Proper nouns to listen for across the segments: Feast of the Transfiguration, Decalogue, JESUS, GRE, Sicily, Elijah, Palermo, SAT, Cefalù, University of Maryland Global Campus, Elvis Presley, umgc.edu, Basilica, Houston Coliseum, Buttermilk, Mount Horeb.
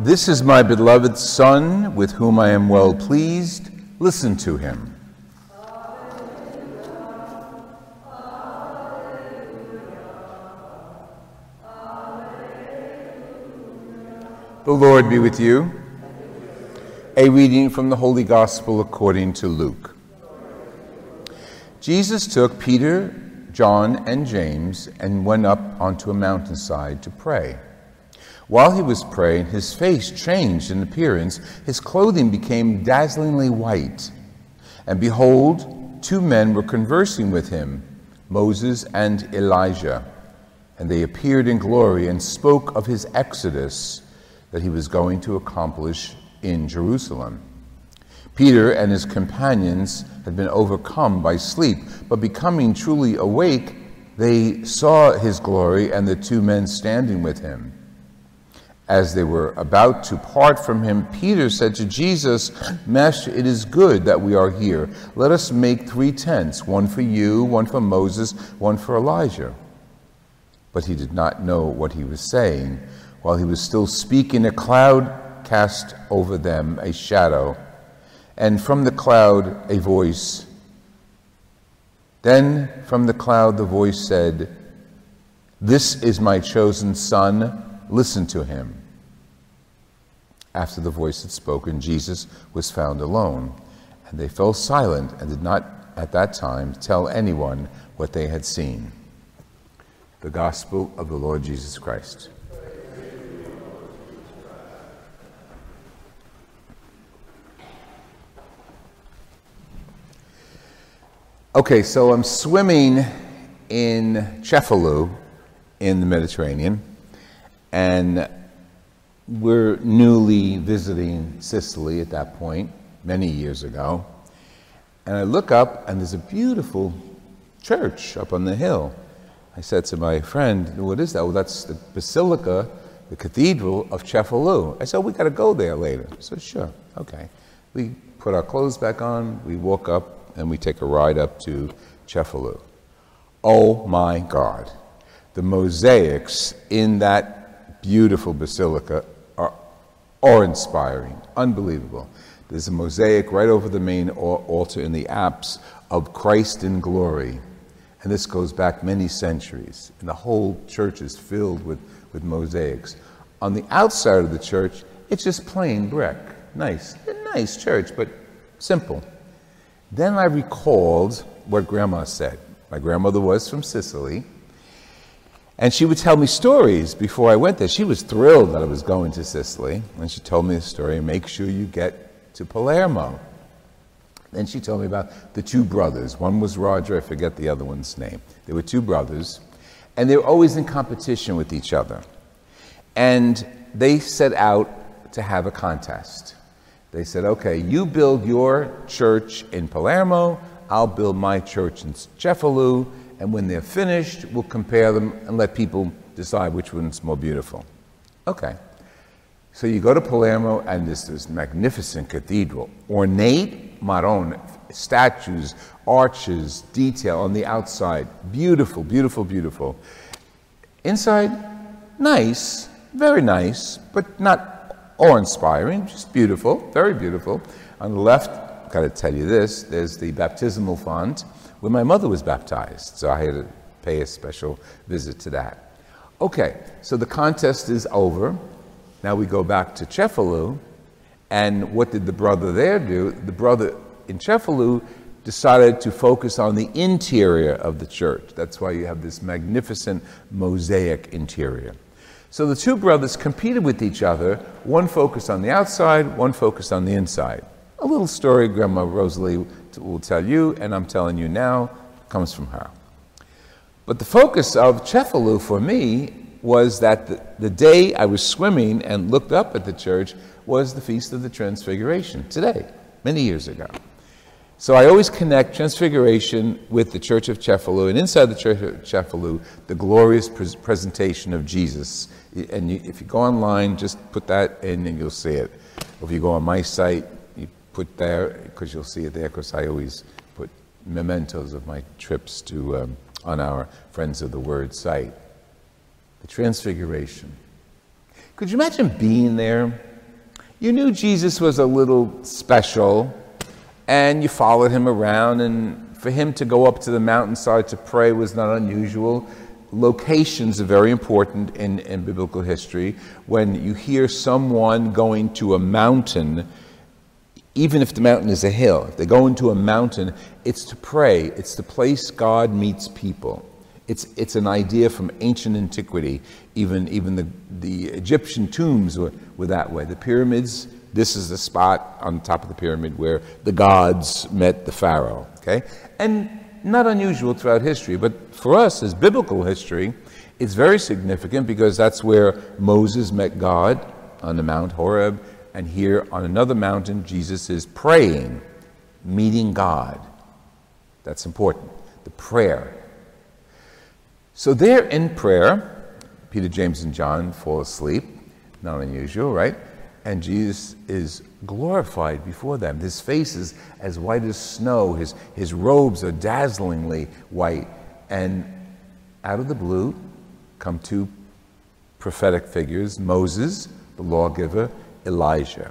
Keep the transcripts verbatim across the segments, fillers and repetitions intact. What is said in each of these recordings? This is my beloved Son, with whom I am well pleased. Listen to him. The Lord be with you. A reading from the Holy Gospel according to Luke. Jesus took Peter, John, and James and went up onto a mountainside to pray. While he was praying, his face changed in appearance. His clothing became dazzlingly white. And behold, two men were conversing with him, Moses and Elijah. And they appeared in glory and spoke of his exodus that he was going to accomplish in Jerusalem. Peter and his companions had been overcome by sleep, but becoming truly awake, they saw his glory and the two men standing with him. As they were about to part from him, Peter said to Jesus, "Master, it is good that we are here. Let us make three tents, one for you, one for Moses, one for Elijah." But he did not know what he was saying. While he was still speaking, a cloud cast over them a shadow, and from the cloud a voice. Then from the cloud the voice said, "This is my chosen Son, listen to him." After the voice had spoken, Jesus was found alone, and they fell silent and did not at that time tell anyone what they had seen. The Gospel of the Lord Jesus Christ. Okay, so I'm swimming in Cefalù in the Mediterranean, and we're newly visiting Sicily at that point, many years ago. And I look up, and there's a beautiful church up on the hill. I said to my friend, "What is that?" "Well, that's the Basilica, the Cathedral of Cefalù." I said, "We got to go there later." So sure, okay. We put our clothes back on, we walk up, and we take a ride up to Cefalù. Oh my God, the mosaics in that beautiful basilica are awe-inspiring, unbelievable. There's a mosaic right over the main altar in the apse of Christ in glory. And this goes back many centuries. And the whole church is filled with, with mosaics. On the outside of the church, it's just plain brick. Nice, a nice church, but simple. Then I recalled what Grandma said. My grandmother was from Sicily, and she would tell me stories before I went there. She was thrilled that I was going to Sicily, and she told me a story, "Make sure you get to Palermo." Then she told me about the two brothers. One was Roger, I forget the other one's name. There were two brothers, and they were always in competition with each other. And they set out to have a contest. They said, "Okay, you build your church in Palermo, I'll build my church in Cefalù, and when they're finished, we'll compare them and let people decide which one's more beautiful." Okay, so you go to Palermo, and there's this magnificent cathedral, ornate marron, statues, arches, detail on the outside, beautiful, beautiful, beautiful. Inside, nice, very nice, but not awe-inspiring, just beautiful, very beautiful. On the left, got to tell you this, there's the baptismal font where my mother was baptized, so I had to pay a special visit to that. Okay, so the contest is over. Now we go back to Cefalù, and what did the brother there do? The brother in Cefalù decided to focus on the interior of the church. That's why you have this magnificent mosaic interior. So the two brothers competed with each other, one focused on the outside, one focused on the inside. A little story Grandma Rosalie will tell you, and I'm telling you now, comes from her. But the focus of Cefalù for me was that the, the day I was swimming and looked up at the church was the Feast of the Transfiguration today, many years ago. So I always connect Transfiguration with the Church of Cefalù, and inside the Church of Cefalù, the glorious pres- presentation of Jesus. And you, if you go online, just put that in and you'll see it. If you go on my site, you put there, because you'll see it there, because I always put mementos of my trips to um, on our Friends of the Word site. The Transfiguration. Could you imagine being there? You knew Jesus was a little special, and you followed him around, and for him to go up to the mountainside to pray was not unusual. Locations are very important in, in biblical history. When you hear someone going to a mountain, even if the mountain is a hill, if they go into a mountain, it's to pray. It's the place God meets people. It's it's an idea from ancient antiquity. Even even the, the Egyptian tombs were, were that way. The pyramids, this is the spot on top of the pyramid where the gods met the pharaoh, okay? And not unusual throughout history, but for us as biblical history, it's very significant because that's where Moses met God on the Mount Horeb, and here on another mountain, Jesus is praying, meeting God. That's important, the prayer. So there in prayer, Peter, James, and John fall asleep, not unusual, right? And Jesus is glorified before them. His face is as white as snow. His, his robes are dazzlingly white. And out of the blue come two prophetic figures, Moses, the lawgiver, Elijah.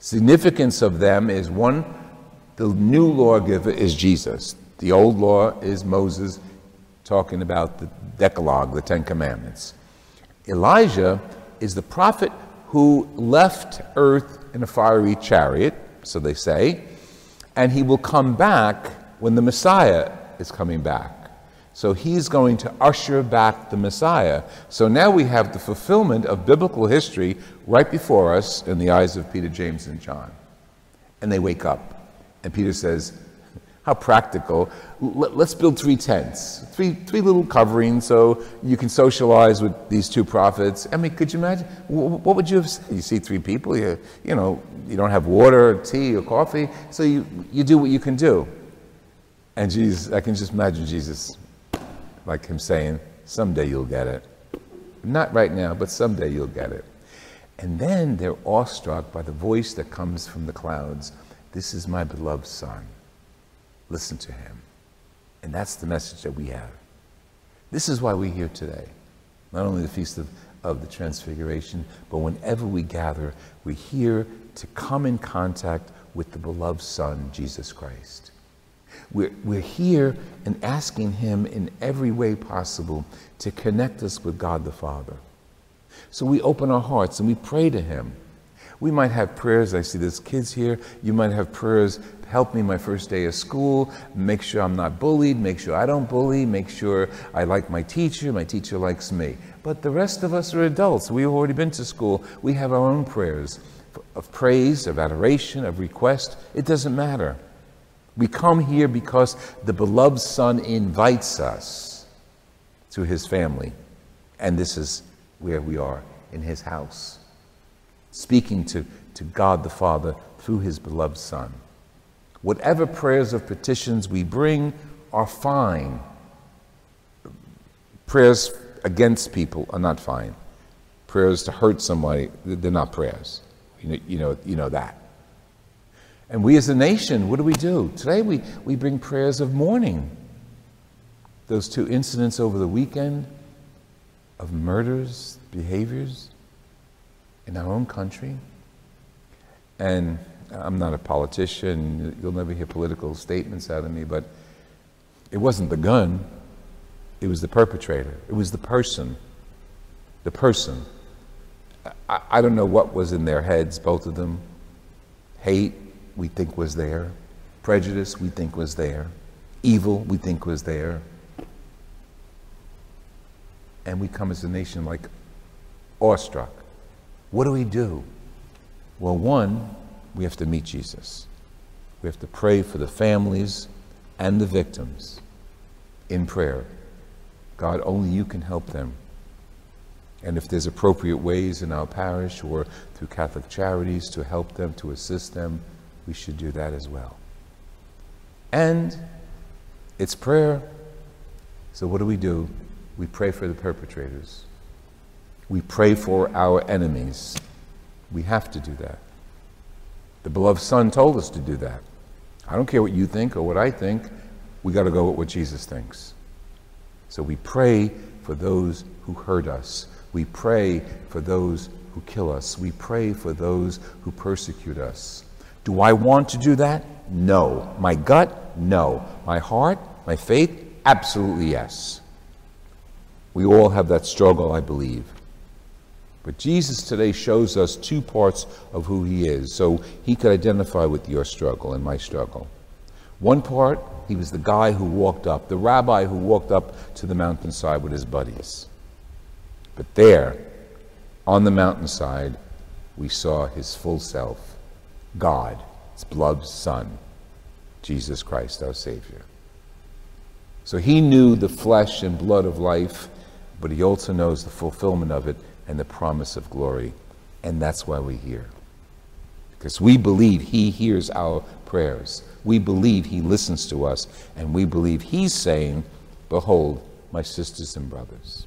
Significance of them is one, the new lawgiver is Jesus. The old law is Moses, talking about the Decalogue, the Ten Commandments. Elijah is the prophet who left earth in a fiery chariot, so they say, and he will come back when the Messiah is coming back. So he's going to usher back the Messiah. So now we have the fulfillment of biblical history right before us in the eyes of Peter, James, and John. And they wake up, and Peter says, how practical. Let's build three tents, three three little coverings so you can socialize with these two prophets. I mean, could you imagine? What would you have said? You see three people, you, you know, you don't have water or tea or coffee, so you, you do what you can do. And Jesus, I can just imagine Jesus, like him saying, someday you'll get it. Not right now, but someday you'll get it. And then they're awestruck by the voice that comes from the clouds. This is my beloved son. Listen to him. And that's the message that we have. This is why we're here today. Not only the Feast of, of the Transfiguration, but whenever we gather, we're here to come in contact with the beloved Son, Jesus Christ. We're, we're here and asking him in every way possible to connect us with God the Father. So we open our hearts and we pray to him. We might have prayers, I see there's kids here, you might have prayers, help me my first day of school, make sure I'm not bullied, make sure I don't bully, make sure I like my teacher, my teacher likes me. But the rest of us are adults, we've already been to school, we have our own prayers of praise, of adoration, of request, it doesn't matter. We come here because the beloved Son invites us to his family, and this is where we are, in his house. Speaking to, to God the Father through his beloved Son. Whatever prayers or petitions we bring are fine. Prayers against people are not fine. Prayers to hurt somebody, they're not prayers. You know, you know, you know that. And we as a nation, what do we do? Today we, we bring prayers of mourning. Those two incidents over the weekend of murders, behaviors, in our own country. And I'm not a politician, you'll never hear political statements out of me, but it wasn't the gun, it was the perpetrator, it was the person, the person. I, I don't know what was in their heads, both of them. Hate, we think was there. Prejudice, we think was there. Evil, we think was there. And we come as a nation like awestruck. What do we do? Well, one, we have to meet Jesus. We have to pray for the families and the victims. in prayer. God, only you can help them. And if there's appropriate ways in our parish or through Catholic charities to help them, to assist them, we should do that as well. And it's prayer. So what do we do? We pray for the perpetrators. We pray for our enemies. We have to do that. The beloved Son told us to do that. I don't care what you think or what I think. We got to go with what Jesus thinks. So we pray for those who hurt us. We pray for those who kill us. We pray for those who persecute us. Do I want to do that? No. My gut? No. My heart? My faith? Absolutely yes. We all have that struggle, I believe. But Jesus today shows us two parts of who he is, so he could identify with your struggle and my struggle. One part, he was the guy who walked up, the rabbi who walked up to the mountainside with his buddies. But there, on the mountainside, we saw his full self, God, his beloved Son, Jesus Christ, our Savior. So he knew the flesh and blood of life, but he also knows the fulfillment of it and the promise of glory. And that's why we're here. Because we believe he hears our prayers. We believe he listens to us. And we believe he's saying, behold, my sisters and brothers.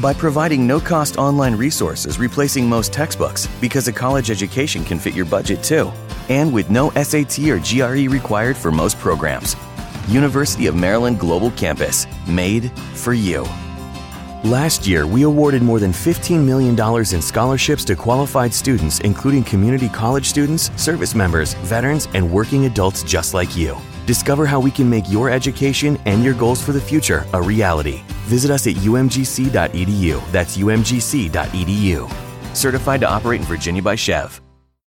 by providing no-cost online resources replacing most textbooks because a college education can fit your budget too, and with no S A T or G R E required for most programs. University of Maryland Global Campus, made for you. Last year, we awarded more than fifteen million dollars in scholarships to qualified students, including community college students, service members, veterans, and working adults just like you. Discover how we can make your education and your goals for the future a reality. Visit us at U M G C dot E D U. That's U M G C dot E D U. Certified to operate in Virginia by C H E V.